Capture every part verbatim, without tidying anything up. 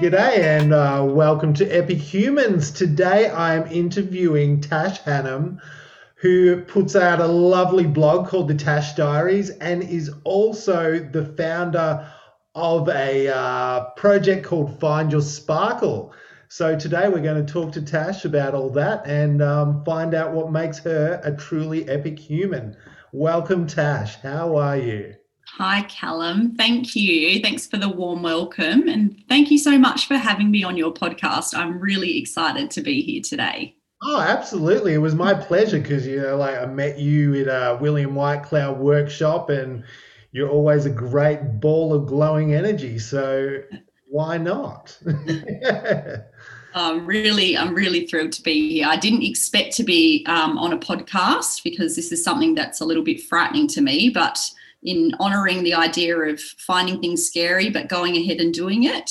G'day and uh, welcome to Epic Humans. Today I am interviewing Tash Hannam, who puts out a lovely blog called The Tash Diaries and is also the founder of a uh, project called Find Your Sparkle. So today we're going to talk to Tash about all that and um, find out what makes her a truly epic human. Welcome, Tash. How are you? Hi, Callum. Thank you. Thanks for the warm welcome. And thank you so much for having me on your podcast. I'm really excited to be here today. Oh, absolutely. It was my pleasure because, you know, like I met you at a William Whitecloud workshop and you're always a great ball of glowing energy. So why not? I'm really, I'm really thrilled to be here. I didn't expect to be um, on a podcast because this is something that's a little bit frightening to me, but in honouring the idea of finding things scary but going ahead and doing it,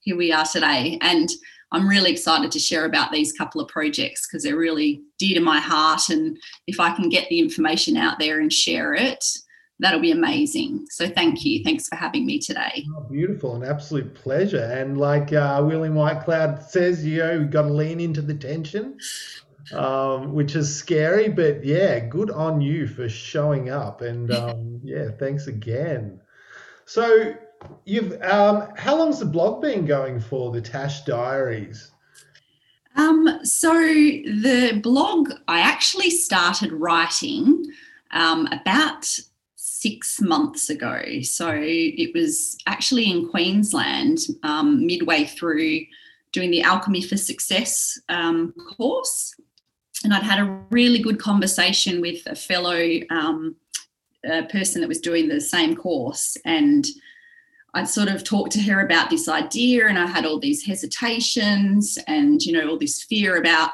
here we are today. And I'm really excited to share about these couple of projects because they're really dear to my heart, and if I can get the information out there and share it, that'll be amazing. So thank you. Thanks for having me today. Oh, beautiful. An absolute pleasure. And like uh, William Whitecloud says, you know, we've got to lean into the tension. Um, which is scary, but yeah, good on you for showing up. And um, yeah, thanks again. So you've, um, how long's the blog been going for, the Tash Diaries? Um, so the blog, I actually started writing um, about six months ago. So it was actually in Queensland, um, midway through doing the Alchemy for Success um, course. And I'd had a really good conversation with a fellow um, a person that was doing the same course, and I'd sort of talked to her about this idea, and I had all these hesitations and, you know, all this fear about,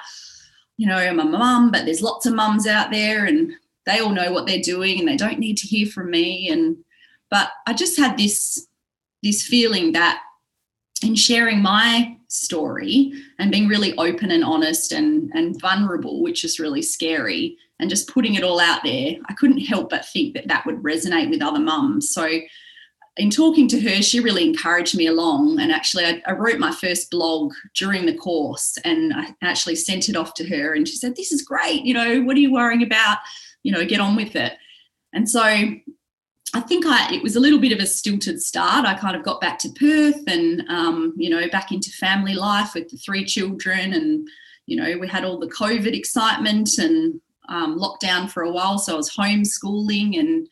you know, I'm a mum, but there's lots of mums out there and they all know what they're doing and they don't need to hear from me. And but I just had this, this feeling that in sharing my story and being really open and honest and, and vulnerable, which is really scary, and just putting it all out there, I couldn't help but think that that would resonate with other mums. So in talking to her, she really encouraged me along, and actually I, I wrote my first blog during the course, and I actually sent it off to her and she said, this is great, you know, what are you worrying about? You know, get on with it. And so I think I, it was a little bit of a stilted start. I kind of got back to Perth and, um, you know, back into family life with the three children, and, you know, we had all the COVID excitement and um, lockdown for a while. So I was homeschooling and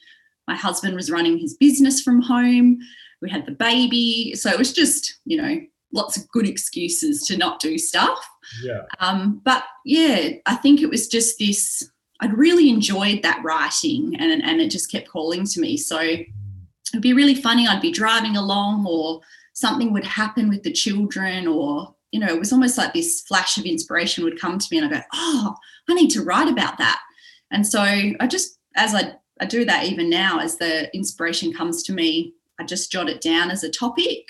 my husband was running his business from home. We had the baby. So it was just, you know, lots of good excuses to not do stuff. Yeah. Um, but, yeah, I think it was just this, I'd really enjoyed that writing, and, and it just kept calling to me. So it'd be really funny. I'd be driving along or something would happen with the children, or, you know, it was almost like this flash of inspiration would come to me and I'd go, oh, I need to write about that. And so I just, as I, I do that even now, as the inspiration comes to me, I just jot it down as a topic,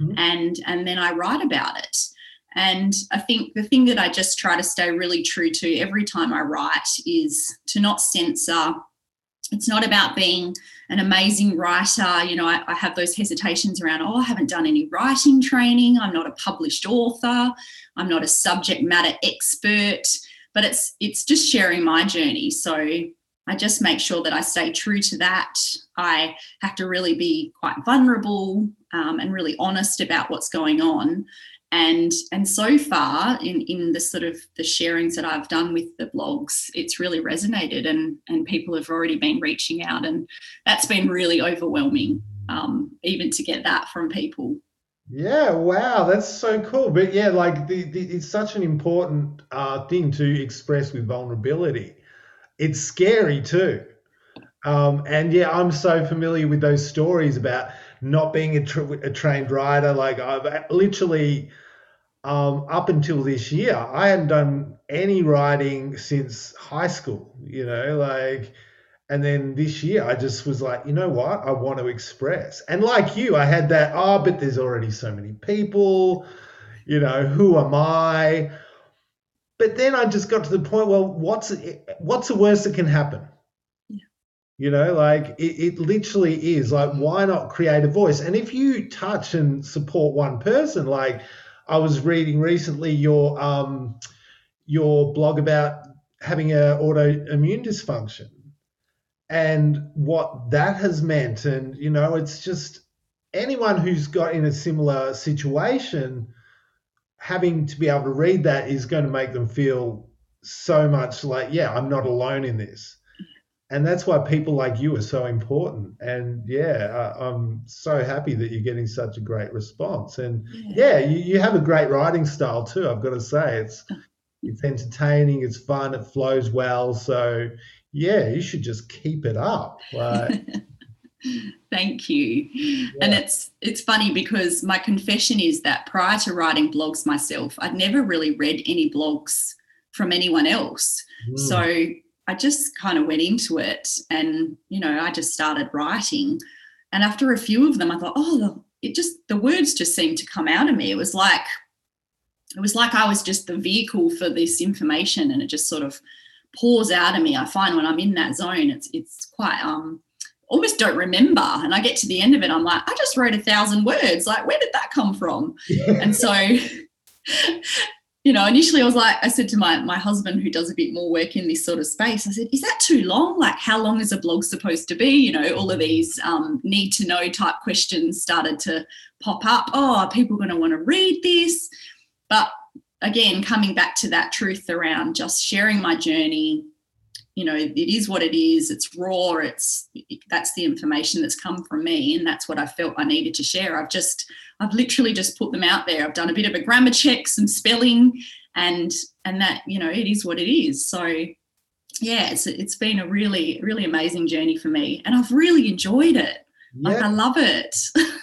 mm-hmm. and and then I write about it. And I think the thing that I just try to stay really true to every time I write is to not censor. It's not about being an amazing writer. You know, I, I have those hesitations around, oh, I haven't done any writing training. I'm not a published author. I'm not a subject matter expert. But it's it's just sharing my journey. So I just make sure that I stay true to that. I have to really be quite vulnerable um, and really honest about what's going on. And and so far in, in the sort of the sharings that I've done with the blogs, it's really resonated, and, and people have already been reaching out, and that's been really overwhelming, um, even to get that from people. Yeah, wow, that's so cool. But yeah, like the, the it's such an important uh, thing to express with vulnerability. It's scary too. Um, and yeah, I'm so familiar with those stories about not being a, tra- a trained writer. Like I've literally um, up until this year, I hadn't done any writing since high school, you know, like, and then this year I just was like, you know what, I want to express. And like you, I had that, oh, but there's already so many people, you know, who am I? But then I just got to the point, well, what's what's the worst that can happen? You know, like it, it literally is like, why not create a voice? And if you touch and support one person, like I was reading recently your um your blog about having an autoimmune dysfunction and what that has meant. And, you know, it's just anyone who's got in a similar situation, having to be able to read that is going to make them feel so much like, yeah, I'm not alone in this. And that's why people like you are so important. And yeah, I, I'm so happy that you're getting such a great response. And yeah, yeah you, you have a great writing style too, I've got to say. It's it's entertaining, it's fun, it flows well. So yeah, you should just keep it up. Like, thank you. Yeah. And it's it's funny because my confession is that prior to writing blogs myself, I'd never really read any blogs from anyone else. Mm. So I just kind of went into it and, you know, I just started writing. And after a few of them, I thought, oh, it just, the words just seemed to come out of me. It was like, it was like I was just the vehicle for this information, and it just sort of pours out of me. I find when I'm in that zone, it's it's quite, um, almost don't remember. And I get to the end of it, I'm like, I just wrote a thousand words. Like, where did that come from? Yeah. And so, you know, initially I was like, I said to my, my husband, who does a bit more work in this sort of space, I said, is that too long? Like, how long is a blog supposed to be? You know, all of these um, need to know type questions started to pop up. Oh, are people going to want to read this? But again, coming back to that truth around just sharing my journey, you know, it is what it is. It's raw. It's that's the information that's come from me, and that's what I felt I needed to share. I've just, I've literally just put them out there. I've done a bit of a grammar check, some spelling, and and that, you know, it is what it is. So yeah, it's it's been a really really amazing journey for me, and I've really enjoyed it. Yeah. Like, I love it.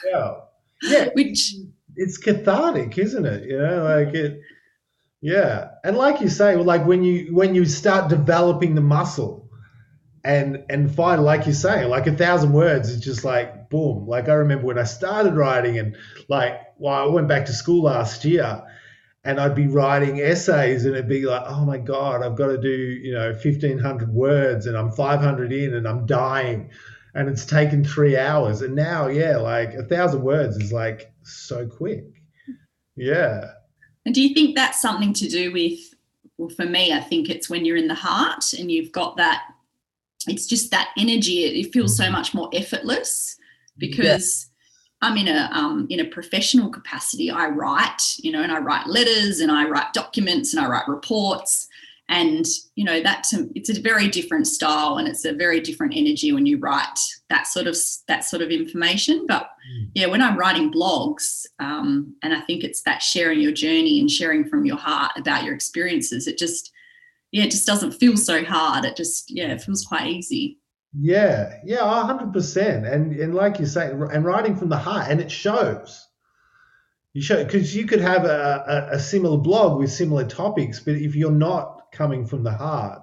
Yeah, yeah. Which it's cathartic, isn't it? You know, like it. Yeah. And like you say, like when you when you start developing the muscle and and find, like you say, like a thousand words is just like, boom. Like I remember when I started writing, and like, well, I went back to school last year and I'd be writing essays and it'd be like, oh my God, I've got to do, you know, fifteen hundred words and I'm five hundred in and I'm dying and it's taken three hours. And now, yeah, like a thousand words is like so quick. Yeah. And do you think that's something to do with, well, for me, I think it's when you're in the heart and you've got that, it's just that energy. It feels so much more effortless because yeah. I'm in a um, in a professional capacity. I write, you know, and I write letters and I write documents and I write reports. And, you know, that's a, it's a very different style and it's a very different energy when you write that sort of that sort of information. But, yeah, when I'm writing blogs, um, and I think it's that sharing your journey and sharing from your heart about your experiences, it just, yeah, it just doesn't feel so hard. It just, yeah, it feels quite easy. Yeah, yeah, one hundred percent. And, and like you say, and writing from the heart, and it shows. You show, because you could have a, a, a similar blog with similar topics, but if you're not coming from the heart,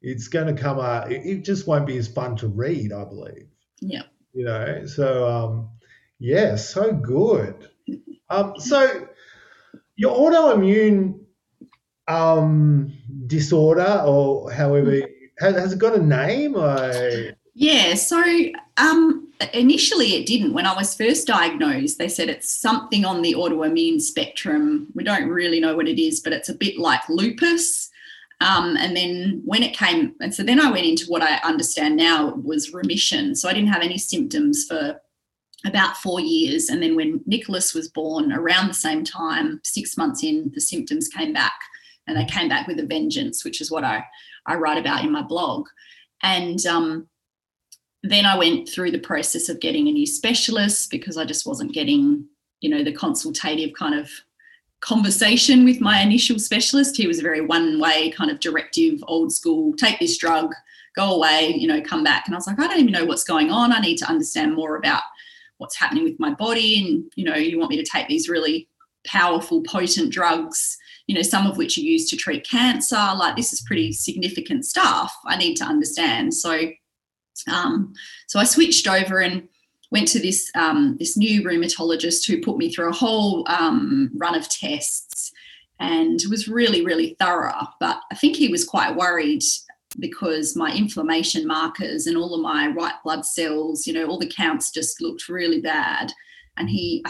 it's going to come out, it just won't be as fun to read, I believe. Yeah. You know, so um yeah, so good. Um so your autoimmune um disorder, or however, has, has it got a name? I... Yeah, so um initially it didn't. When I was first diagnosed, they said it's something on the autoimmune spectrum. We don't really know what it is, but it's a bit like lupus. Um, and then when it came, and so then I went into what I understand now was remission. So I didn't have any symptoms for about four years. And then when Nicholas was born, around the same time, six months in, the symptoms came back, and they came back with a vengeance, which is what I, I write about in my blog. And um, then I went through the process of getting a new specialist because I just wasn't getting, you know, the consultative kind of conversation with my initial specialist. He was a very one-way kind of directive, old school, take this drug, go away, you know, come back. And I was like, I don't even know what's going on. I need to understand more about what's happening with my body. And, you know, you want me to take these really powerful, potent drugs, you know, some of which are used to treat cancer. Like, this is pretty significant stuff. I need to understand. So, um, so I switched over and went to this um, this new rheumatologist who put me through a whole um, run of tests and was really, really thorough. But I think he was quite worried because my inflammation markers and all of my white blood cells, you know, all the counts just looked really bad. And he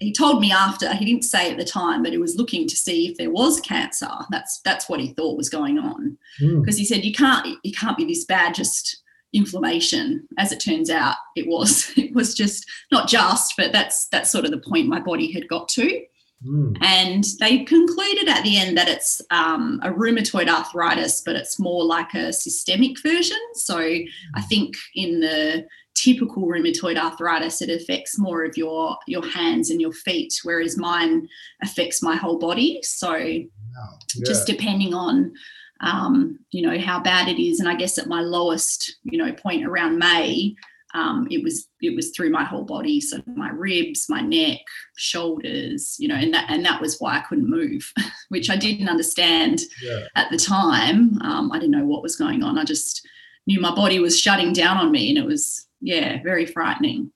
he told me after, he didn't say at the time, but he was looking to see if there was cancer. That's that's what he thought was going on. Because mm. he said, you can't, you can't be this bad, just inflammation. As it turns out, it was. It was just, not just, but that's that's sort of the point my body had got to. Mm. And they concluded at the end that it's um, a rheumatoid arthritis, but it's more like a systemic version. So I think in the typical rheumatoid arthritis, it affects more of your, your hands and your feet, whereas mine affects my whole body. So wow. yeah. just depending on, um, you know, how bad it is. And I guess at my lowest, you know, point around May, Um, it was it was through my whole body, so my ribs, my neck, shoulders, you know, and that and that was why I couldn't move, which I didn't understand yeah. at the time. Um, I didn't know what was going on. I just knew my body was shutting down on me, and it was, yeah, very frightening.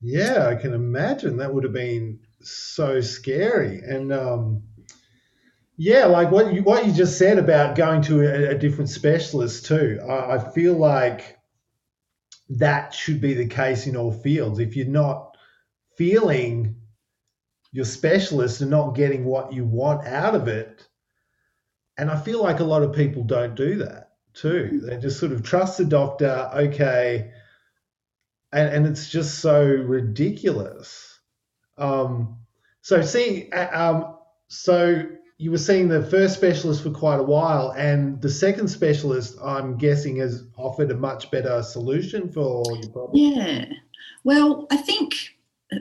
Yeah, I can imagine that would have been so scary. And um, yeah, like what you what you just said about going to a, a different specialist too. I, I feel like that should be the case in all fields. If you're not feeling your specialist and not getting what you want out of it, and I feel like a lot of people don't do that too. They just sort of trust the doctor, okay, and, and it's just so ridiculous. Um, so seeing, um, so you were seeing the first specialist for quite a while, and the second specialist, I'm guessing, has offered a much better solution for your problem. Yeah. Well, I think,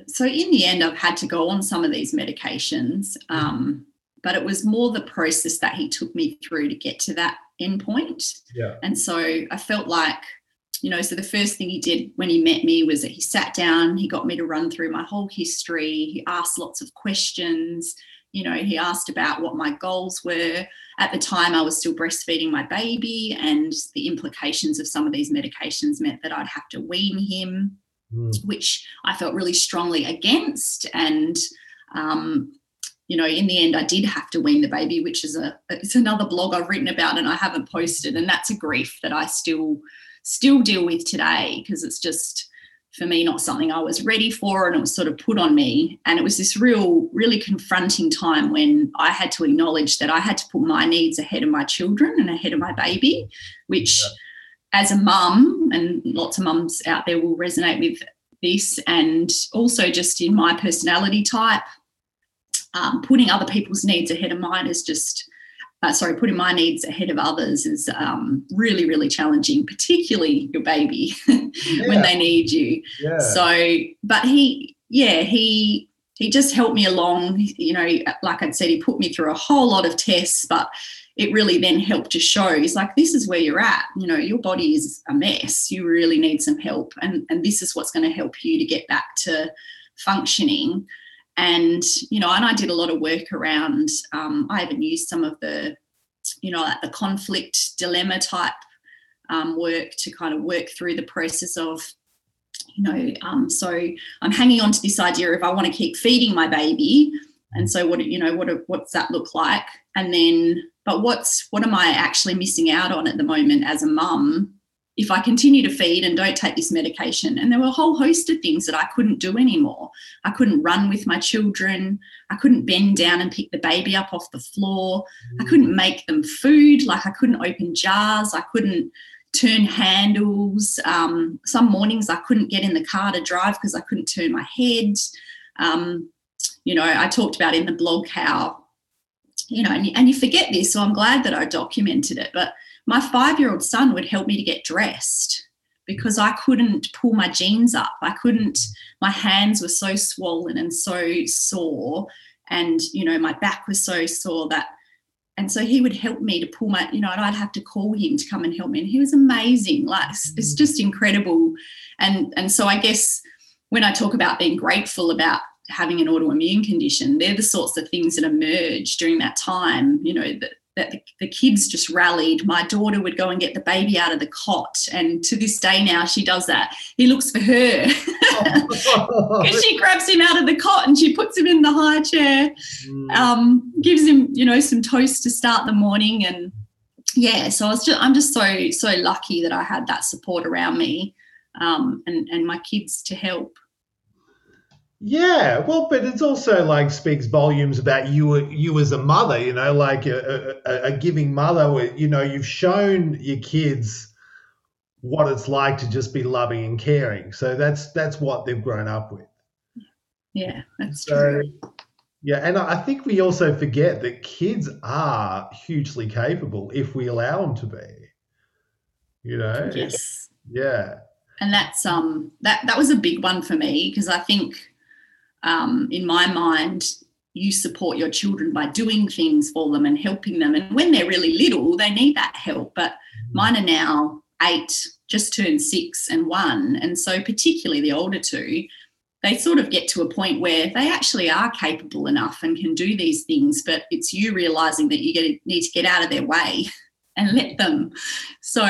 so in the end, I've had to go on some of these medications, um, but it was more the process that he took me through to get to that end point. Yeah. And so I felt like, you know, so the first thing he did when he met me was that he sat down, he got me to run through my whole history, he asked lots of questions. You know, he asked about what my goals were. At the time, I was still breastfeeding my baby, and the implications of some of these medications meant that I'd have to wean him, mm. which I felt really strongly against. And, um, you know, in the end, I did have to wean the baby, which is a it's another blog I've written about and I haven't posted. And that's a grief that I still still deal with today, because it's just, for me, not something I was ready for, and it was sort of put on me. And it was this real, really confronting time when I had to acknowledge that I had to put my needs ahead of my children and ahead of my baby, which yeah. as a mum, and lots of mums out there will resonate with this, and also just in my personality type, um, putting other people's needs ahead of mine is just, uh, sorry, putting my needs ahead of others is um, really, really challenging, particularly your baby yeah. when they need you. Yeah. So, but he, yeah, he he just helped me along. You know, like I'd said, he put me through a whole lot of tests, but it really then helped to show. He's like, this is where you're at. You know, your body is a mess. You really need some help, and and this is what's going to help you to get back to functioning. And, you know, and I did a lot of work around, um, I even used some of the, you know, like the conflict dilemma type um, work to kind of work through the process of, you know, um, so I'm hanging on to this idea of I want to keep feeding my baby. And so what, you know, what what's that look like? And then, but what's, what am I actually missing out on at the moment as a mum if I continue to feed and don't take this medication? And there were a whole host of things that I couldn't do anymore. I couldn't run with my children. I couldn't bend down and pick the baby up off the floor. I couldn't make them food. Like I couldn't open jars. I couldn't turn handles. Um, some mornings I couldn't get in the car to drive because I couldn't turn my head. Um, you know, I talked about in the blog how, you know, and you, and you forget this, so I'm glad that I documented it, but my five-year-old son would help me to get dressed because I couldn't pull my jeans up. I couldn't, my hands were so swollen and so sore, and, you know, my back was so sore that, and so he would help me to pull my, you know, and I'd have to call him to come and help me, and he was amazing. Like, it's just incredible. And, and so I guess when I talk about being grateful about having an autoimmune condition, they're the sorts of things that emerge during that time, you know, that, that the kids just rallied. My daughter would go and get the baby out of the cot, and to this day now she does that. He looks for her because she grabs him out of the cot and she puts him in the high chair, um, gives him, you know, some toast to start the morning, and yeah, so I was just, I'm just so, so lucky that I had that support around me, um, and, and my kids to help. Yeah, well, but it's also like speaks volumes about you, you as a mother, you know, like a, a, a giving mother, where, you know, you've shown your kids what it's like to just be loving and caring. So that's that's what they've grown up with. Yeah, that's so true. Yeah, and I think we also forget that kids are hugely capable if we allow them to be, you know. Yes. Yeah. And that's um that that was a big one for me, because I think um in my mind you support your children by doing things for them and helping them, and when they're really little they need that help, but mm-hmm. mine are now eight, just turned six and one, and so particularly the older two, they sort of get to a point where they actually are capable enough and can do these things, but it's you realising that you get, need to get out of their way and let them. So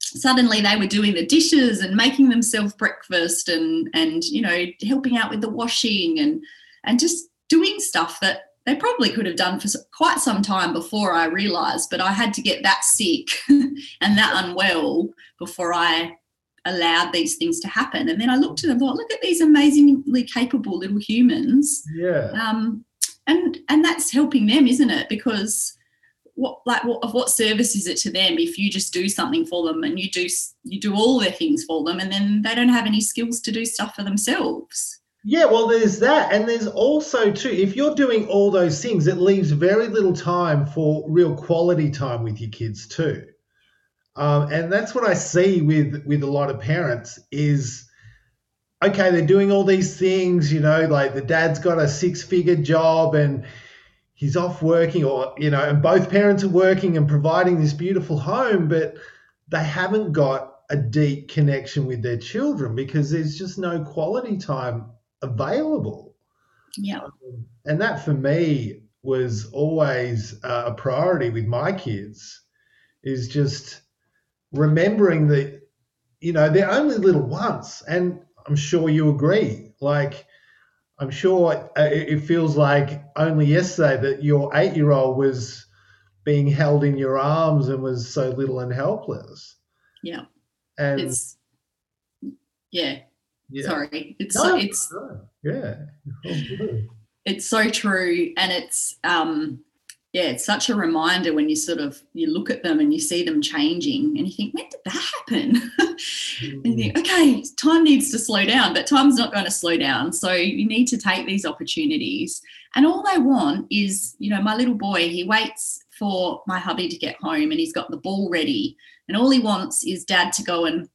suddenly they were doing the dishes and making themselves breakfast and, and you know, helping out with the washing and, and just doing stuff that they probably could have done for quite some time before I realised, but I had to get that sick and that unwell before I allowed these things to happen. And then I looked at them and thought, look at these amazingly capable little humans. Yeah. Um, and and that's helping them, isn't it? Because what like what, of what service is it to them if you just do something for them and you do you do all their things for them and then they don't have any skills to do stuff for themselves? Yeah, well, there's that, and there's also too, if you're doing all those things, it leaves very little time for real quality time with your kids too. Um, and that's what I see with, with a lot of parents is, okay, they're doing all these things, you know, like the dad's got a six-figure job and he's off working, or, you know, and both parents are working and providing this beautiful home, but they haven't got a deep connection with their children because there's just no quality time available. Yeah. Um, and that for me was always uh, a priority with my kids, is just remembering that, you know, they're only little once, and I'm sure you agree. Like, I'm sure it feels like only yesterday that your eight-year-old was being held in your arms and was so little and helpless. Yeah. And it's, yeah. yeah. Sorry. It's no, so, it's no. yeah. It's, it's so true, and it's um. Yeah, it's such a reminder when you sort of you look at them and you see them changing and you think, when did that happen? And you think, okay, time needs to slow down, but time's not going to slow down. So you need to take these opportunities. And all they want is, you know, my little boy, he waits for my hubby to get home and he's got the ball ready. And all he wants is dad to go and,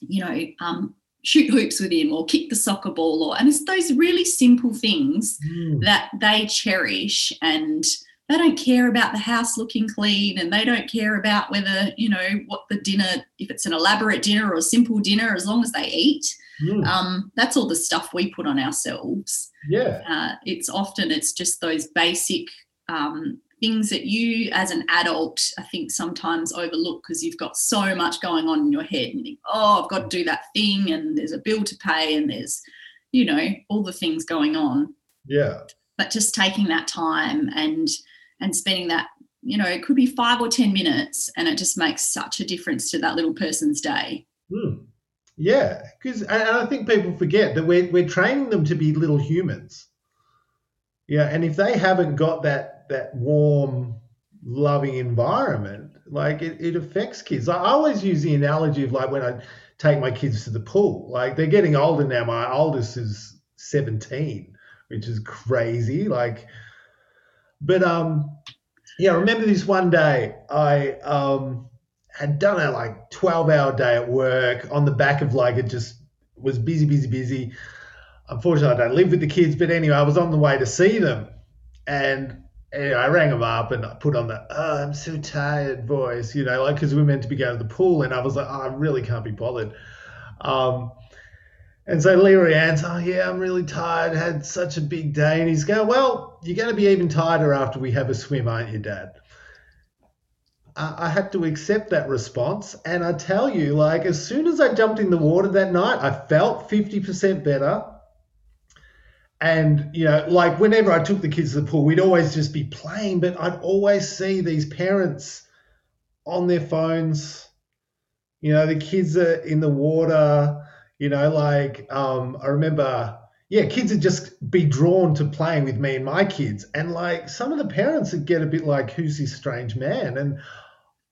you know, um, shoot hoops with him or kick the soccer ball. or And it's those really simple things mm. that they cherish, and they don't care about the house looking clean, and they don't care about whether, you know, what the dinner, if it's an elaborate dinner or a simple dinner, as long as they eat. Mm. Um, that's all the stuff we put on ourselves. Yeah. Uh, it's often it's just those basic um, things that you as an adult I think sometimes overlook because you've got so much going on in your head and you think, oh, I've got to do that thing, and there's a bill to pay, and there's, you know, all the things going on. Yeah. But just taking that time and and spending that, you know, it could be five or ten minutes, and it just makes such a difference to that little person's day. Mm. Yeah, because and I think people forget that we're we're training them to be little humans. Yeah, and if they haven't got that that warm, loving environment, like it, it affects kids. I always use the analogy of like when I take my kids to the pool. Like they're getting older now. My oldest is seventeen, which is crazy. Like. But, um, yeah, I remember this one day I um, had done a, like, twelve-hour day at work on the back of, like, it just was busy, busy, busy. Unfortunately, I don't live with the kids. But, anyway, I was on the way to see them. And anyway, I rang them up and I put on the, oh, I'm so tired voice, you know, like, because we were meant to be going to the pool. And I was like, oh, I really can't be bothered. Um And so Leroy Ann's, oh, yeah, I'm really tired. I had such a big day. And he's going, well, you're going to be even tireder after we have a swim, aren't you, Dad? I, I had to accept that response. And I tell you, like, as soon as I jumped in the water that night, I felt fifty percent better. And, you know, like whenever I took the kids to the pool, we'd always just be playing. But I'd always see these parents on their phones. You know, the kids are in the water, you know, like um, I remember, yeah, kids would just be drawn to playing with me and my kids. And like some of the parents would get a bit like, who's this strange man? And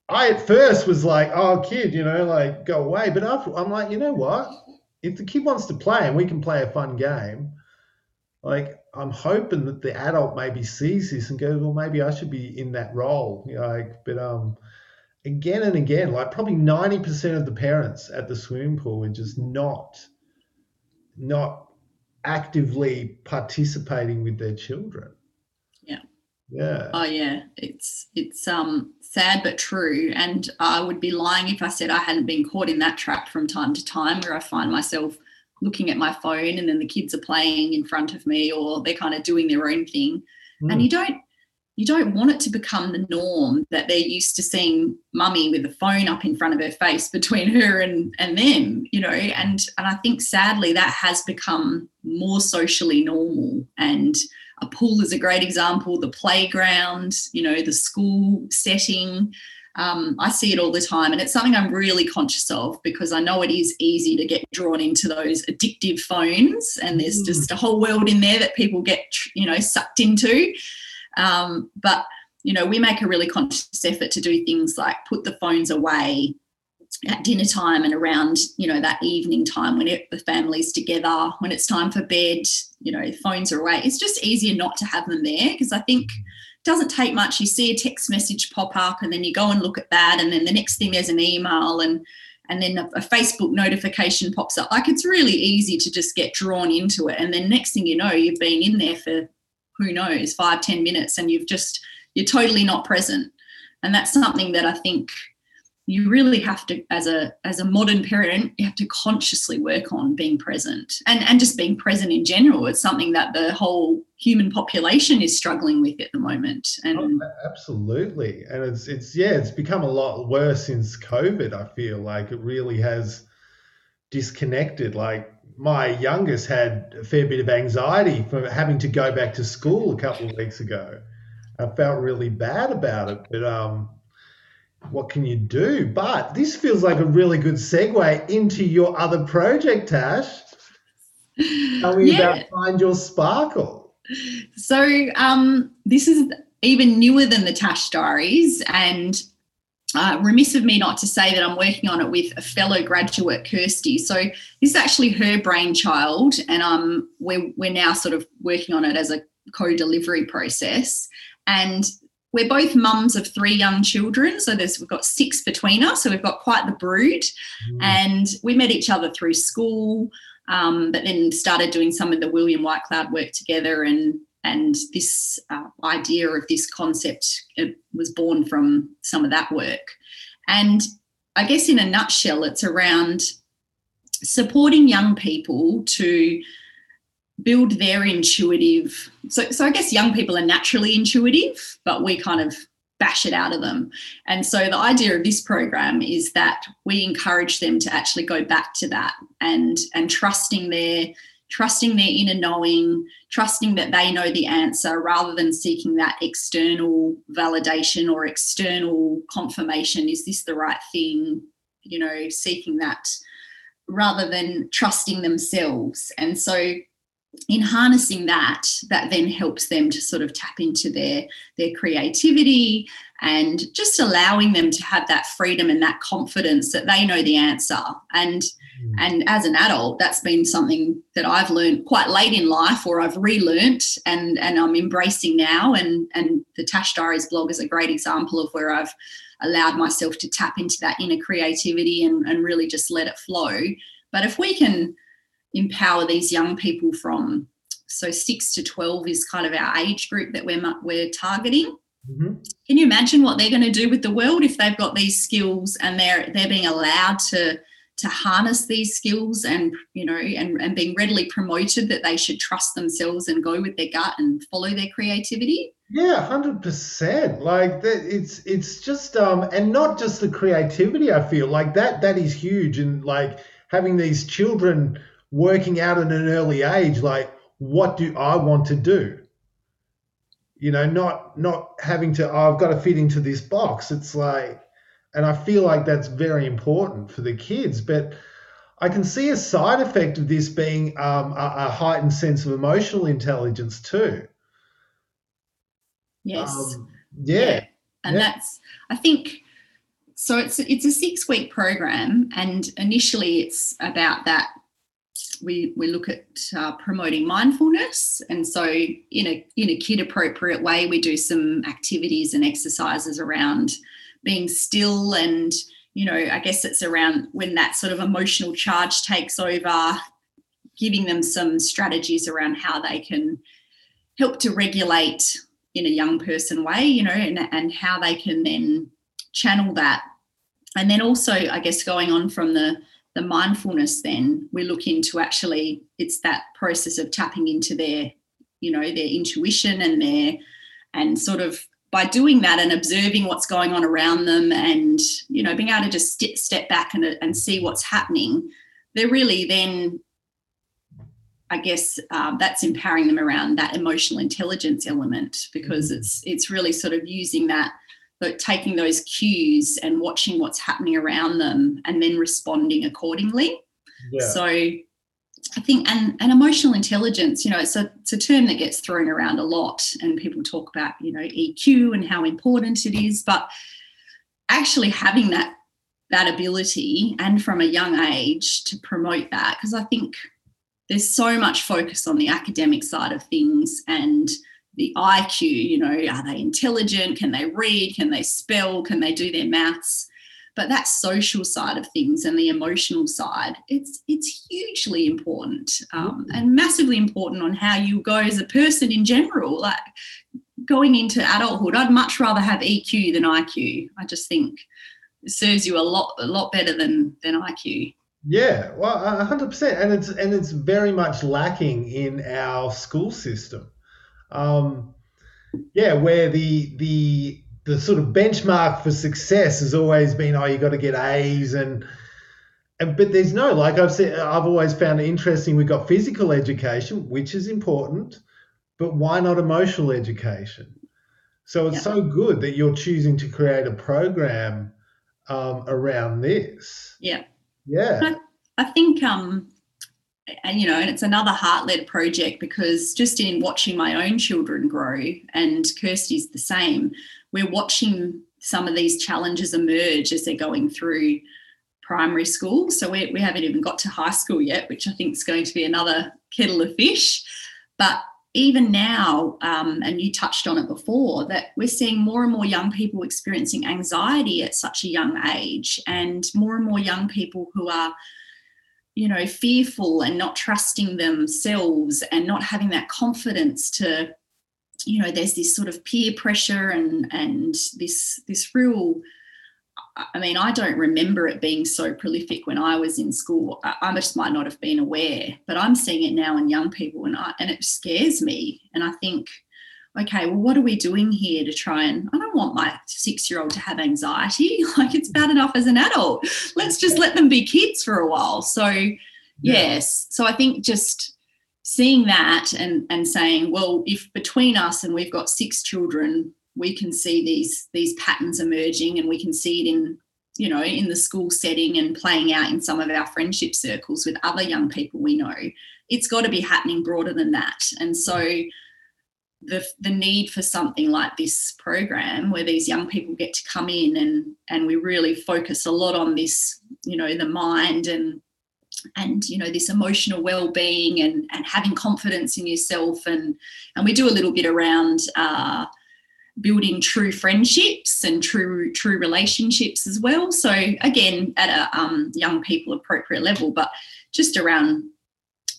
I at first was like, oh, kid, you know, like go away. But after, I'm like, you know what? If the kid wants to play and we can play a fun game, like I'm hoping that the adult maybe sees this and goes, well, maybe I should be in that role. You know, like, but um, again and again, like probably ninety percent of the parents at the swimming pool were just not, not actively participating with their children. Yeah. Yeah. Oh yeah. It's, it's um sad but true. And I would be lying if I said I hadn't been caught in that trap from time to time, where I find myself looking at my phone and then the kids are playing in front of me, or they're kind of doing their own thing. Mm. And you don't, you don't want it to become the norm that they're used to seeing mummy with the phone up in front of her face between her and, and them, you know. And, and I think sadly that has become more socially normal. And a pool is a great example, the playground, you know, the school setting. Um, I see it all the time, and it's something I'm really conscious of, because I know it is easy to get drawn into those addictive phones, and there's just a whole world in there that people get, you know, sucked into. Um, but, you know, we make a really conscious effort to do things like put the phones away at dinner time and around, you know, that evening time when it, the family's together, when it's time for bed, you know, phones are away. It's just easier not to have them there, because I think it doesn't take much. You see a text message pop up and then you go and look at that, and then the next thing there's an email, and and then a, a Facebook notification pops up. Like, it's really easy to just get drawn into it, and then next thing you know, you've been in there for who knows, five, ten minutes, and you've just, you're totally not present. And that's something that I think you really have to, as a as a modern parent, you have to consciously work on being present, and, and just being present in general. It's something that the whole human population is struggling with at the moment. And oh, absolutely. And it's, it's, yeah, it's become a lot worse since COVID, I feel like. It really has disconnected. Like, my youngest had a fair bit of anxiety from having to go back to school a couple of weeks ago. I felt really bad about it, but um, what can you do? But this feels like a really good segue into your other project, Tash. Tell me yeah. about Find Your Sparkle. So um, this is even newer than the Tash Diaries, and uh, remiss of me not to say that I'm working on it with a fellow graduate, Kirsty. So this is actually her brainchild, and um, we're, we're now sort of working on it as a co-delivery process. And we're both mums of three young children, so there's, we've got six between us, so we've got quite the brood. Mm. And we met each other through school, um, but then started doing some of the William Whitecloud work together, and and this uh, idea of this concept, it was born from some of that work. And I guess in a nutshell, it's around supporting young people to build their intuitive. So, so I guess young people are naturally intuitive, but we kind of bash it out of them. And so the idea of this program is that we encourage them to actually go back to that, and, and trusting their, trusting their inner knowing, trusting that they know the answer, rather than seeking that external validation or external confirmation. Is this the right thing? You know, seeking that rather than trusting themselves. And so in harnessing that, that then helps them to sort of tap into their, their creativity, and just allowing them to have that freedom and that confidence that they know the answer. And mm. and as an adult, that's been something that I've learned quite late in life, or I've relearned, and, and I'm embracing now. And, and the Tash Diaries blog is a great example of where I've allowed myself to tap into that inner creativity and, and really just let it flow. But if we can empower these young people from, so six to twelve is kind of our age group that we're we're targeting. Mm-hmm. Can you imagine what they're going to do with the world if they've got these skills, and they're they're being allowed to to harness these skills, and you know, and, and being readily promoted that they should trust themselves and go with their gut and follow their creativity? Yeah, one hundred percent. Like that, it's it's just um and not just the creativity. I feel like that that is huge, and like having these children working out at an early age, like, what do I want to do? You know, not not having to, oh, I've got to fit into this box. It's like, And I feel like that's very important for the kids. But I can see a side effect of this being um, a, a heightened sense of emotional intelligence too. Yes. Um, yeah. yeah. And yeah. that's, I think, so it's, it's a six-week program, and initially it's about that. We we look at uh, promoting mindfulness, and so in a in a kid appropriate way, we do some activities and exercises around being still, and you know, I guess it's around when that sort of emotional charge takes over, giving them some strategies around how they can help to regulate in a young person way, you know, and and how they can then channel that, and then also I guess going on from the the mindfulness, then we look into actually it's that process of tapping into their, you know, their intuition and their, and sort of by doing that and observing what's going on around them, and, you know, being able to just st- step back and, and see what's happening, they're really then, I guess, uh, that's empowering them around that emotional intelligence element, because mm-hmm. it's it's really sort of using that, but taking those cues and watching what's happening around them and then responding accordingly. Yeah. So I think, and, and emotional intelligence, you know, it's a, it's a term that gets thrown around a lot, and people talk about, you know, E Q and how important it is, but actually having that, that ability, and from a young age to promote that, because I think there's so much focus on the academic side of things and the I Q, you know, are they intelligent? Can they read? Can they spell? Can they do their maths? But that social side of things and the emotional side, it's it's hugely important um, and massively important on how you go as a person in general. Like going into adulthood, I'd much rather have E Q than I Q. I just think it serves you a lot a lot better than than I Q. Yeah, well, one hundred percent, and it's and it's very much lacking in our school system. Um, yeah, where the the the sort of benchmark for success has always been, oh, you got to get A's, and and but there's no, like I've said, I've always found it interesting. We've got physical education, which is important, but why not emotional education? So it's yeah. so good that you're choosing to create a program um, around this. Yeah, yeah. I, I think um. And, you know, and it's another heart-led project, because just in watching my own children grow, and Kirsty's the same, we're watching some of these challenges emerge as they're going through primary school. So we, we haven't even got to high school yet, which I think is going to be another kettle of fish. But even now, um, and you touched on it before, that we're seeing more and more young people experiencing anxiety at such a young age, and more and more young people who are, you know, fearful and not trusting themselves and not having that confidence to, you know, there's this sort of peer pressure and and this this real, I mean, I don't remember it being so prolific when I was in school. I, I just might not have been aware, but I'm seeing it now in young people, and I, and it scares me. And I think, okay, well, what are we doing here to try and, I don't want my six-year-old to have anxiety. Like, it's bad enough as an adult. Let's just let them be kids for a while. So, yeah. yes. So I think just seeing that and, and saying, well, if between us, and we've got six children, we can see these these patterns emerging, and we can see it in, you know, in the school setting and playing out in some of our friendship circles with other young people we know. It's got to be happening broader than that. And so the the need for something like this program, where these young people get to come in and and we really focus a lot on this, you know, the mind and and you know, this emotional well-being and and having confidence in yourself, and and we do a little bit around uh building true friendships and true true relationships as well, so again at a um young people appropriate level, but just around,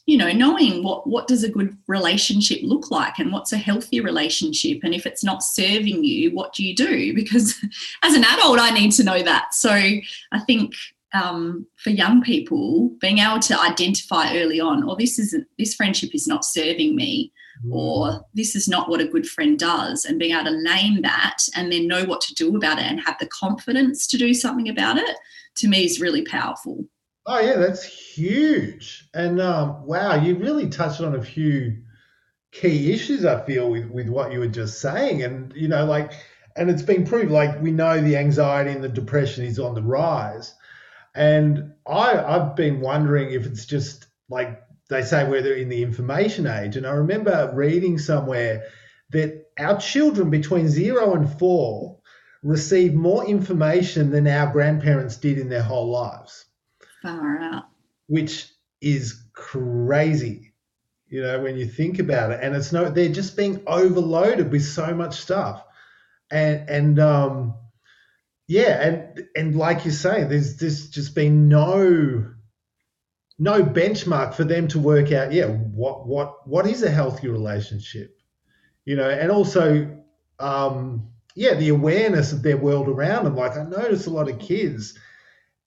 you know, knowing what, what does a good relationship look like, and what's a healthy relationship, and if it's not serving you, what do you do? Because as an adult, I need to know that. So I think um, for young people, being able to identify early on, or oh, this isn't, this friendship is not serving me, mm. or this is not what a good friend does, and being able to name that and then know what to do about it and have the confidence to do something about it, to me is really powerful. Oh, yeah, that's huge. And, um, wow, you really touched on a few key issues, I feel, with, with what you were just saying. And, you know, like And it's been proved, like, we know the anxiety and the depression is on the rise. And I, I've been wondering if it's just, like they say, we're in the information age. And I remember reading somewhere that our children between zero and four receive more information than our grandparents did in their whole lives. Far out. Which is crazy, you know, when you think about it. And it's no, they're just being overloaded with so much stuff. And, and um, yeah, and and like you say, there's, there's just been no no benchmark for them to work out, yeah, what what what is a healthy relationship, you know, and also, um, yeah, the awareness of their world around them. Like, I notice a lot of kids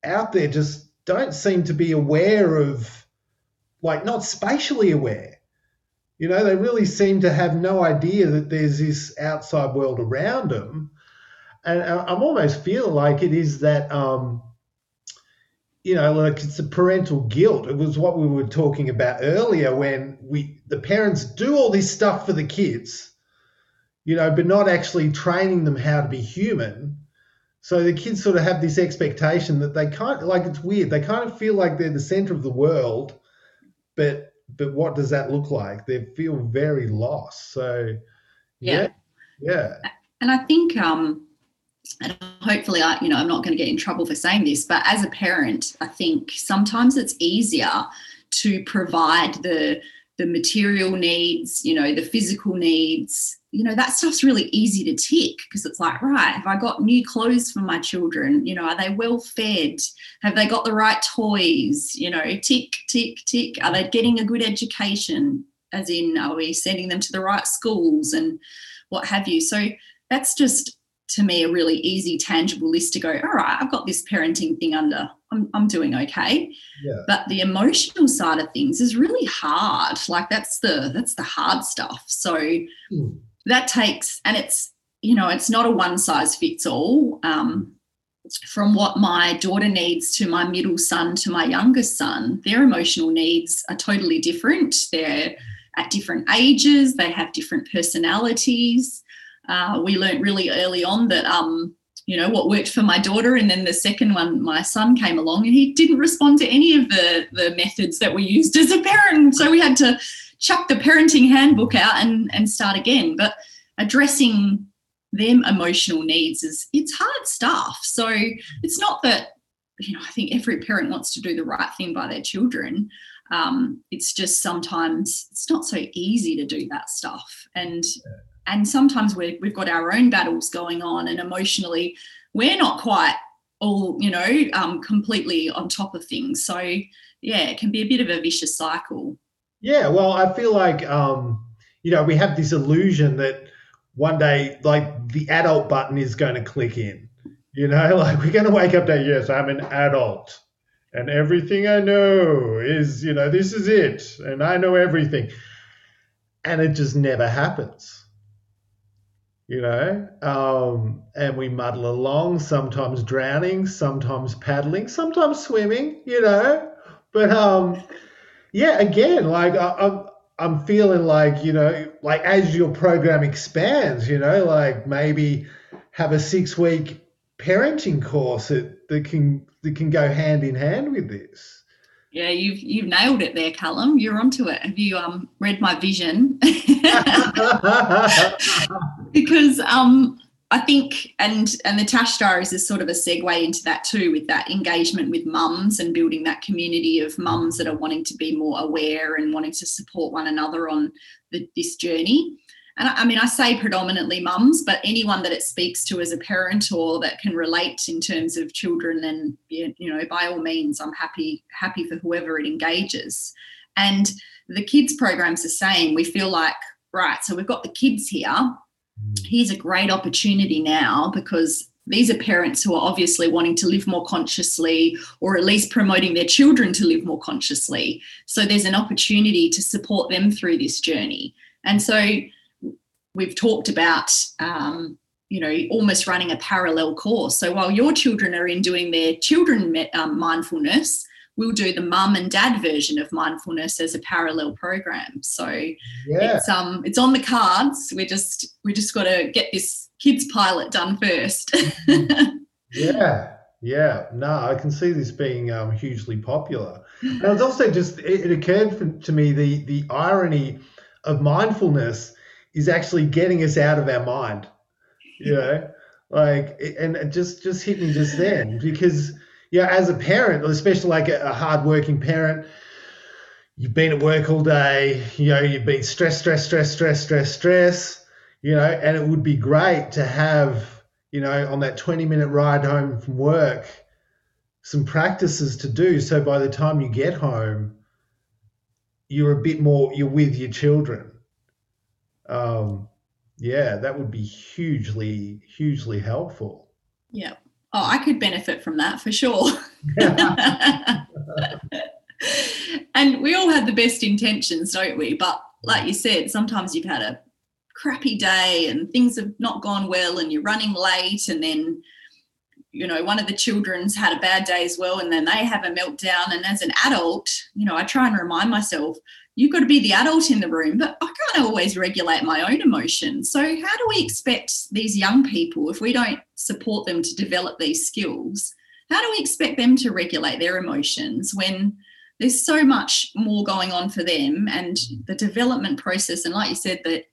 out there just don't seem to be aware of, like, not spatially aware. You know, they really seem to have no idea that there's this outside world around them. And I'm almost feeling like it is that, um, you know, like it's the parental guilt. It was what we were talking about earlier when we the parents do all this stuff for the kids, you know, but not actually training them how to be human. So the kids sort of have this expectation that they can't, like, it's weird. They kind of feel like they're the center of the world, but but what does that look like? They feel very lost. So, yeah. Yeah. yeah. And I think... um. And hopefully, I, you know, I'm not going to get in trouble for saying this, but as a parent, I think sometimes it's easier to provide the the material needs, you know, the physical needs. You know, that stuff's really easy to tick because it's like, right, have I got new clothes for my children? You know, are they well fed? Have they got the right toys? You know, tick, tick, tick. Are they getting a good education? As in, are we sending them to the right schools and what have you? So that's just, to me, a really easy, tangible list to go, all right, I've got this parenting thing under, I'm I'm doing okay. Yeah. But the emotional side of things is really hard. Like that's the that's the hard stuff. So mm. that takes, and it's, you know, it's not a one size fits all. Um, from what my daughter needs to my middle son to my youngest son, their emotional needs are totally different. They're at different ages. They have different personalities. Uh, we learnt really early on that, um, you know, what worked for my daughter, and then the second one, my son came along and he didn't respond to any of the, the methods that we used as a parent. So we had to chuck the parenting handbook out and, and start again. But addressing them emotional needs is, it's hard stuff. So it's not that, you know, I think every parent wants to do the right thing by their children. Um, it's just sometimes it's not so easy to do that stuff. And yeah. And sometimes we're, we've got our own battles going on, and emotionally we're not quite all, you know, um, completely on top of things. So, yeah, it can be a bit of a vicious cycle. Yeah, well, I feel like, um, you know, we have this illusion that one day, like, the adult button is going to click in, you know, like we're going to wake up to, yes, I'm an adult and everything I know is, you know, this is it and I know everything. And it just never happens. You know, um, and we muddle along, sometimes drowning, sometimes paddling, sometimes swimming, you know. But, um, yeah, again, like I, I'm I'm feeling like, you know, like as your program expands, you know, like maybe have a six-week parenting course that, that can that can go hand in hand with this. Yeah, you've you've nailed it there, Callum. You're onto it. Have you um read my vision? Because um I think and and the Tash Diaries is sort of a segue into that too, with that engagement with mums and building that community of mums that are wanting to be more aware and wanting to support one another on the, this journey. And I, I mean, I say predominantly mums, but anyone that it speaks to as a parent or that can relate in terms of children, then, you know, by all means, I'm happy, happy for whoever it engages. And the kids program's the same. We feel like, right, so we've got the kids here. Here's a great opportunity now, because these are parents who are obviously wanting to live more consciously, or at least promoting their children to live more consciously. So there's an opportunity to support them through this journey. And so we've talked about, um, you know, almost running a parallel course. So while your children are in doing their children um, mindfulness, we'll do the mum and dad version of mindfulness as a parallel program. So yeah. it's um it's on the cards. We just we just got to get this kids pilot done first. yeah, yeah. No, I can see this being um, hugely popular. And it's also just it, it occurred for, to me the the irony of mindfulness is actually getting us out of our mind. You know, like and it just just hit me just then because. Yeah, as a parent, especially like a, a hard-working parent, you've been at work all day, you know, you've been stress, stress, stress, stress, stress, stress, you know, and it would be great to have, you know, on that twenty-minute ride home from work, some practices to do. So by the time you get home, you're a bit more, you're with your children. Um, yeah, that would be hugely, hugely helpful. Yeah. Oh, I could benefit from that for sure. And we all have the best intentions, don't we? But like you said, sometimes you've had a crappy day and things have not gone well and you're running late and then, you know, one of the children's had a bad day as well and then they have a meltdown. And as an adult, you know, I try and remind myself, you've got to be the adult in the room, but I can't always regulate my own emotions. So how do we expect these young people, if we don't support them to develop these skills, how do we expect them to regulate their emotions when there's so much more going on for them and the development process? And like you said, that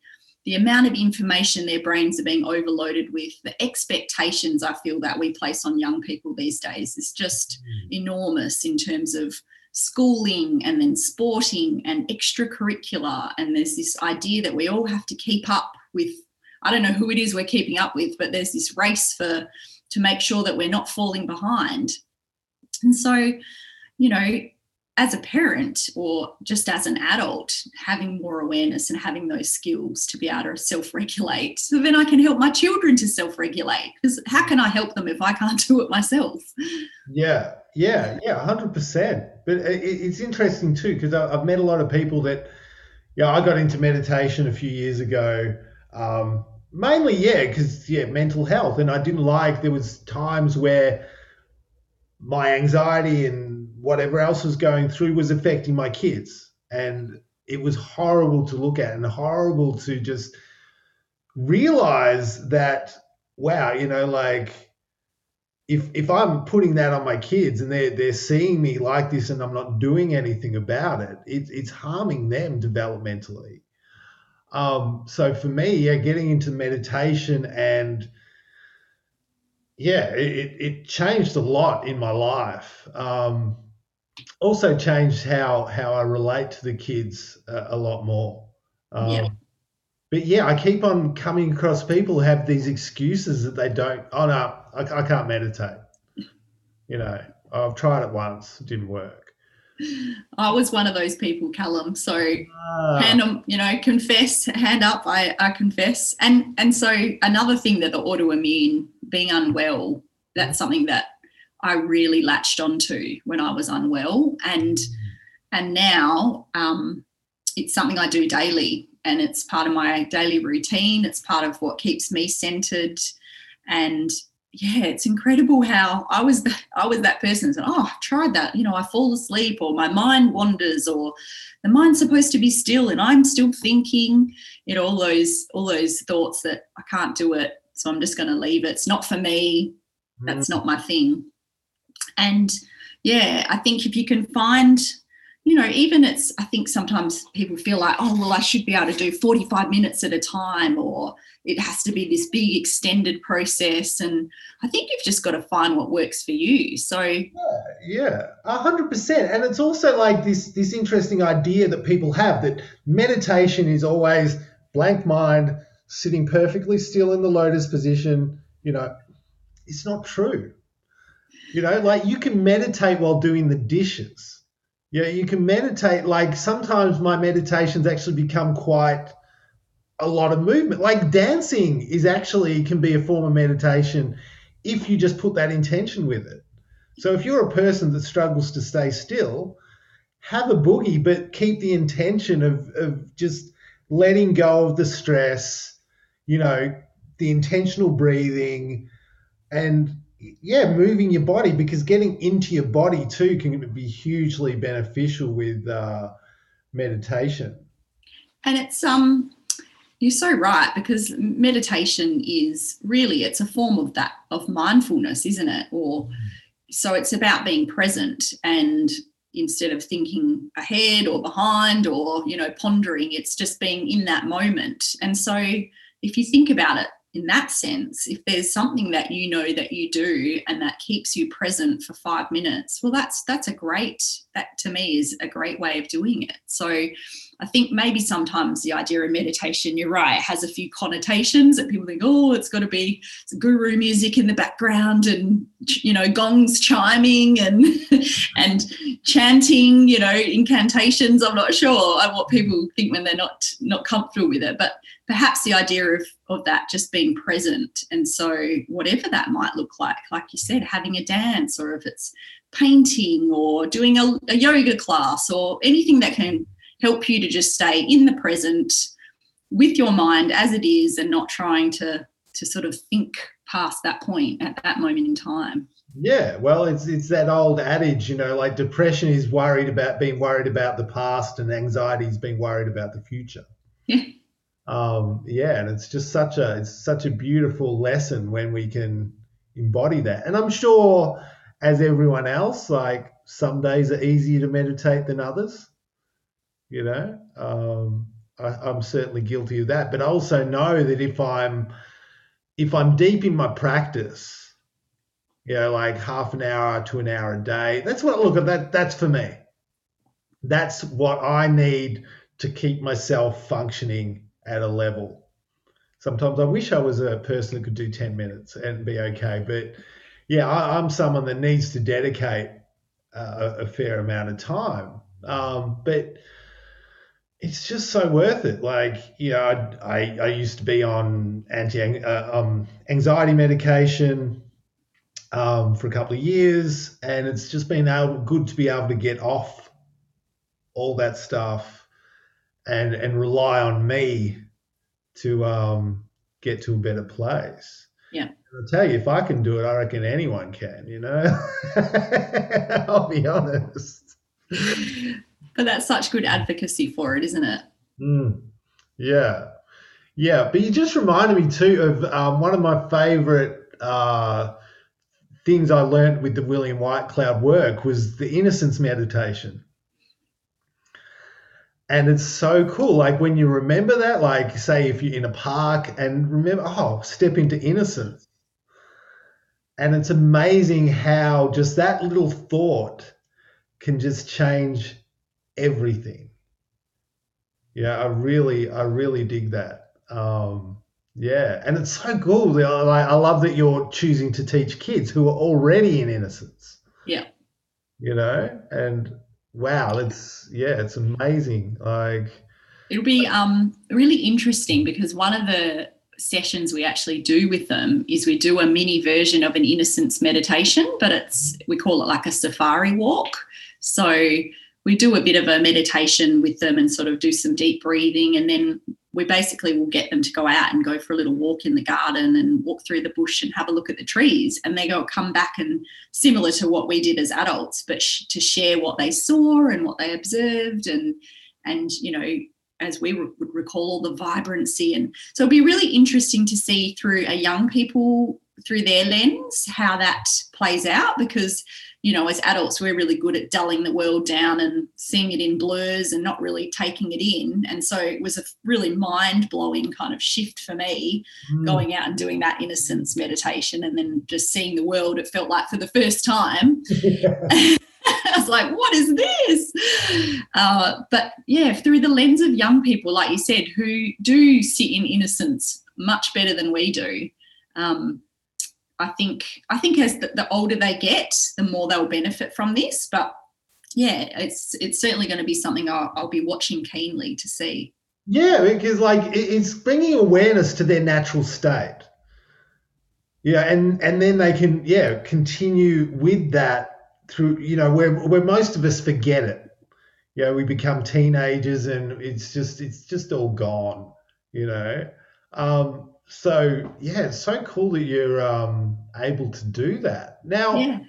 the amount of information their brains are being overloaded with, the expectations I feel that we place on young people these days is just mm. enormous in terms of schooling and then sporting and extracurricular, and there's this idea that we all have to keep up with. I don't know who it is we're keeping up with, but there's this race for to make sure that we're not falling behind. And so, you know, as a parent or just as an adult, having more awareness and having those skills to be able to self-regulate, so then I can help my children to self-regulate, because how can I help them if I can't do it myself? Yeah, yeah, yeah, one hundred percent. But it's interesting too, because I've met a lot of people that, yeah, you know, I got into meditation a few years ago, um, mainly, yeah, because, yeah, mental health. And I didn't like, there was times where my anxiety and whatever else was going through was affecting my kids, and it was horrible to look at and horrible to just realize that, wow, you know, like if if I'm putting that on my kids and they're, they're seeing me like this and I'm not doing anything about it, it it's harming them developmentally. Um, so for me, yeah, getting into meditation and yeah, it, it changed a lot in my life. Um, also changed how how I relate to the kids a, a lot more. Um, yeah. But, yeah, I keep on coming across people who have these excuses that they don't, oh, no, I, I can't meditate. You know, I've tried it once, it didn't work. I was one of those people, Callum. So, ah. hand on, you know, confess, hand up, I, I confess. And, and so another thing that the autoimmune, being unwell, that's something that I really latched onto when I was unwell. And and now um, it's something I do daily, and it's part of my daily routine. It's part of what keeps me centered. And yeah, it's incredible how I was the, I was that person that, oh, I've tried that. You know, I fall asleep or my mind wanders or the mind's supposed to be still and I'm still thinking, you know, all those all those thoughts that I can't do it. So I'm just going to leave it. It's not for me. That's not my thing. And, yeah, I think if you can find, you know, even it's, I think sometimes people feel like, oh, well, I should be able to do forty-five minutes at a time, or it has to be this big extended process. And I think you've just got to find what works for you. So, yeah, yeah, one hundred percent. And it's also like this, this interesting idea that people have that meditation is always blank mind, sitting perfectly still in the lotus position. You know, it's not true. You know, like you can meditate while doing the dishes. Yeah, you can meditate. Like sometimes my meditations actually become quite a lot of movement. Like dancing is actually can be a form of meditation if you just put that intention with it. So if you're a person that struggles to stay still, have a boogie, but keep the intention of, of just letting go of the stress, you know, the intentional breathing, and yeah, moving your body, because getting into your body too can be hugely beneficial with uh, meditation. And it's um, you're so right, because meditation is really, it's a form of that, of mindfulness, isn't it? Or so it's about being present, and instead of thinking ahead or behind or, you know, pondering, it's just being in that moment. And so if you think about it in that sense, if there's something that you know that you do and that keeps you present for five minutes, well, that's that's a great, that to me is a great way of doing it. So I think maybe sometimes the idea of meditation, you're right, has a few connotations that people think, oh, it's got to be guru music in the background and, you know, gongs chiming and and chanting, you know, incantations. I'm not sure what people think when they're not not comfortable with it, but perhaps the idea of, of that just being present. And so whatever that might look like, like you said, having a dance, or if it's painting or doing a, a yoga class, or anything that can help you to just stay in the present with your mind as it is and not trying to, to sort of think past that point at that moment in time. Yeah, well, it's it's that old adage, you know, like depression is worried about being worried about the past, and anxiety is being worried about the future. Yeah. Um, yeah, and it's just such a it's such a beautiful lesson when we can embody that. And I'm sure, as everyone else, like some days are easier to meditate than others. You know, um, I, I'm certainly guilty of that. But I also know that if I'm if I'm deep in my practice, you know, like half an hour to an hour a day, that's what look at that. That's for me. That's what I need to keep myself functioning at a level. Sometimes I wish I was a person that could do ten minutes and be okay, but yeah, I, I'm someone that needs to dedicate uh, a fair amount of time, um, but it's just so worth it. Like, you know, I, I, I used to be on anti uh, um, anxiety medication um, for a couple of years, and it's just been able, good to be able to get off all that stuff and and rely on me to um, get to a better place. Yeah. And I'll tell you, if I can do it, I reckon anyone can, you know. I'll be honest. But that's such good advocacy for it, isn't it? Mm. Yeah. Yeah, but you just reminded me too of um, one of my favourite uh, things I learned with the William Whitecloud work was the innocence meditation. And it's so cool, like when you remember that, like say if you're in a park and remember, oh, step into innocence. And it's amazing how just that little thought can just change everything. Yeah, I really, I really dig that. Um, yeah, and it's so cool. Like, I love that you're choosing to teach kids who are already in innocence. Yeah. You know, and... wow, it's yeah, it's amazing. Like, it'll be um really interesting, because one of the sessions we actually do with them is we do a mini version of an innocence meditation, but it's we call it like a safari walk. So we do a bit of a meditation with them and sort of do some deep breathing, and then we basically will get them to go out and go for a little walk in the garden and walk through the bush and have a look at the trees. And they go come back, and similar to what we did as adults, but sh- to share what they saw and what they observed, and, and you know, as we re- would recall the vibrancy. And so it'd be really interesting to see through a young people, through their lens, how that plays out, because, you know, as adults, we're really good at dulling the world down and seeing it in blurs and not really taking it in. And so it was a really mind-blowing kind of shift for me, mm. going out and doing that innocence meditation, and then just seeing the world, it felt like, for the first time. Yeah. I was like, what is this? Uh, but, yeah, through the lens of young people, like you said, who do sit in innocence much better than we do. Um, I think I think as the, the older they get, the more they'll benefit from this. But, yeah, it's it's certainly going to be something I'll, I'll be watching keenly to see. Yeah, because, like, it's bringing awareness to their natural state. Yeah, and, and then they can, yeah, continue with that through, you know, where, where most of us forget it. You know, we become teenagers and it's just it's just all gone, you know. Um, So yeah, it's so cool that you're um, able to do that now. Yeah.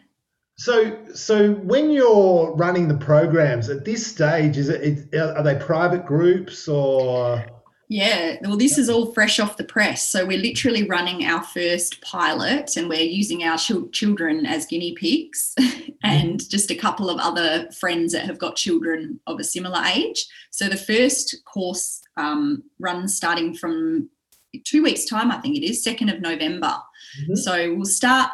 So, so when you're running the programs at this stage, is it, are they private groups or? Yeah, well, this is all fresh off the press. So we're literally running our first pilot and we're using our ch- children as guinea pigs and just a couple of other friends that have got children of a similar age. So the first course um, runs starting from two weeks' time, I think it is, second of November. Mm-hmm. So we'll start...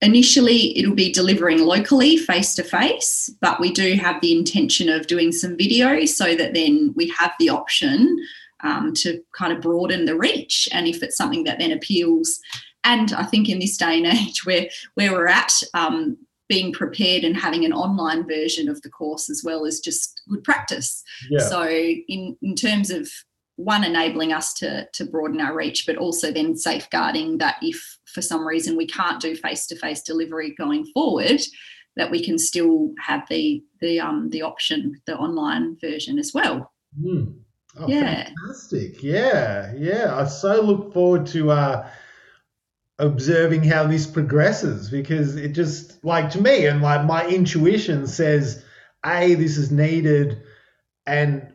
Initially, it'll be delivering locally, face-to-face, but we do have the intention of doing some video so that then we have the option um, to kind of broaden the reach, and if it's something that then appeals. And I think in this day and age where, where we're at, um, being prepared and having an online version of the course as well is just good practice. Yeah. So in, in terms of, one, enabling us to, to broaden our reach, but also then safeguarding that if for some reason we can't do face-to-face delivery going forward, that we can still have the the um the option, the online version as well. Mm. Oh, yeah. Fantastic. Yeah, yeah. I so look forward to uh, observing how this progresses, because it just, like, to me, and like my intuition says, A, this is needed, and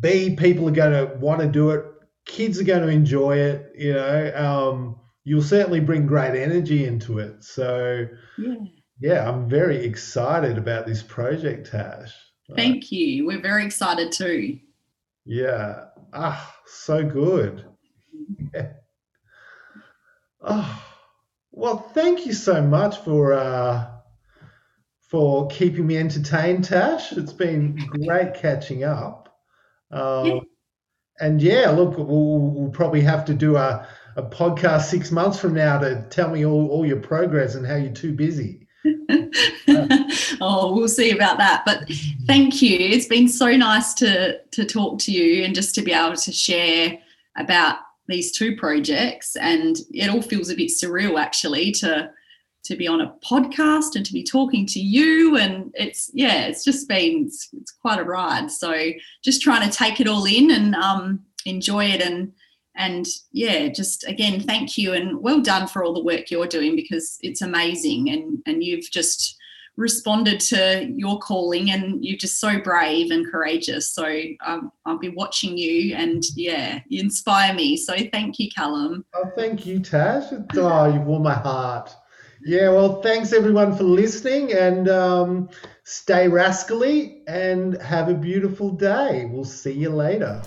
B, people are going to want to do it. Kids are going to enjoy it. You know, um, you'll certainly bring great energy into it. So, yeah, yeah I'm very excited about this project, Tash. Thank uh, you. We're very excited too. Yeah. Ah, so good. Yeah. Oh, well, thank you so much for uh, for keeping me entertained, Tash. It's been great catching up. Um, yeah. And yeah, look, we'll, we'll probably have to do a, a podcast six months from now to tell me all, all your progress and how you're too busy. uh, oh, we'll see about that. But thank you. It's been so nice to to talk to you and just to be able to share about these two projects. And it all feels a bit surreal, actually, to to be on a podcast and to be talking to you. And it's, yeah, it's just been, it's, it's quite a ride. So just trying to take it all in and um, enjoy it. And, and yeah, just again, thank you and well done for all the work you're doing, because it's amazing. And, and you've just responded to your calling and you're just so brave and courageous. So um, I'll be watching you and, yeah, you inspire me. So thank you, Callum. Oh, thank you, Tash. Oh, you've warmed my heart. Yeah, well, thanks everyone for listening, and um, stay rascally and have a beautiful day. We'll see you later.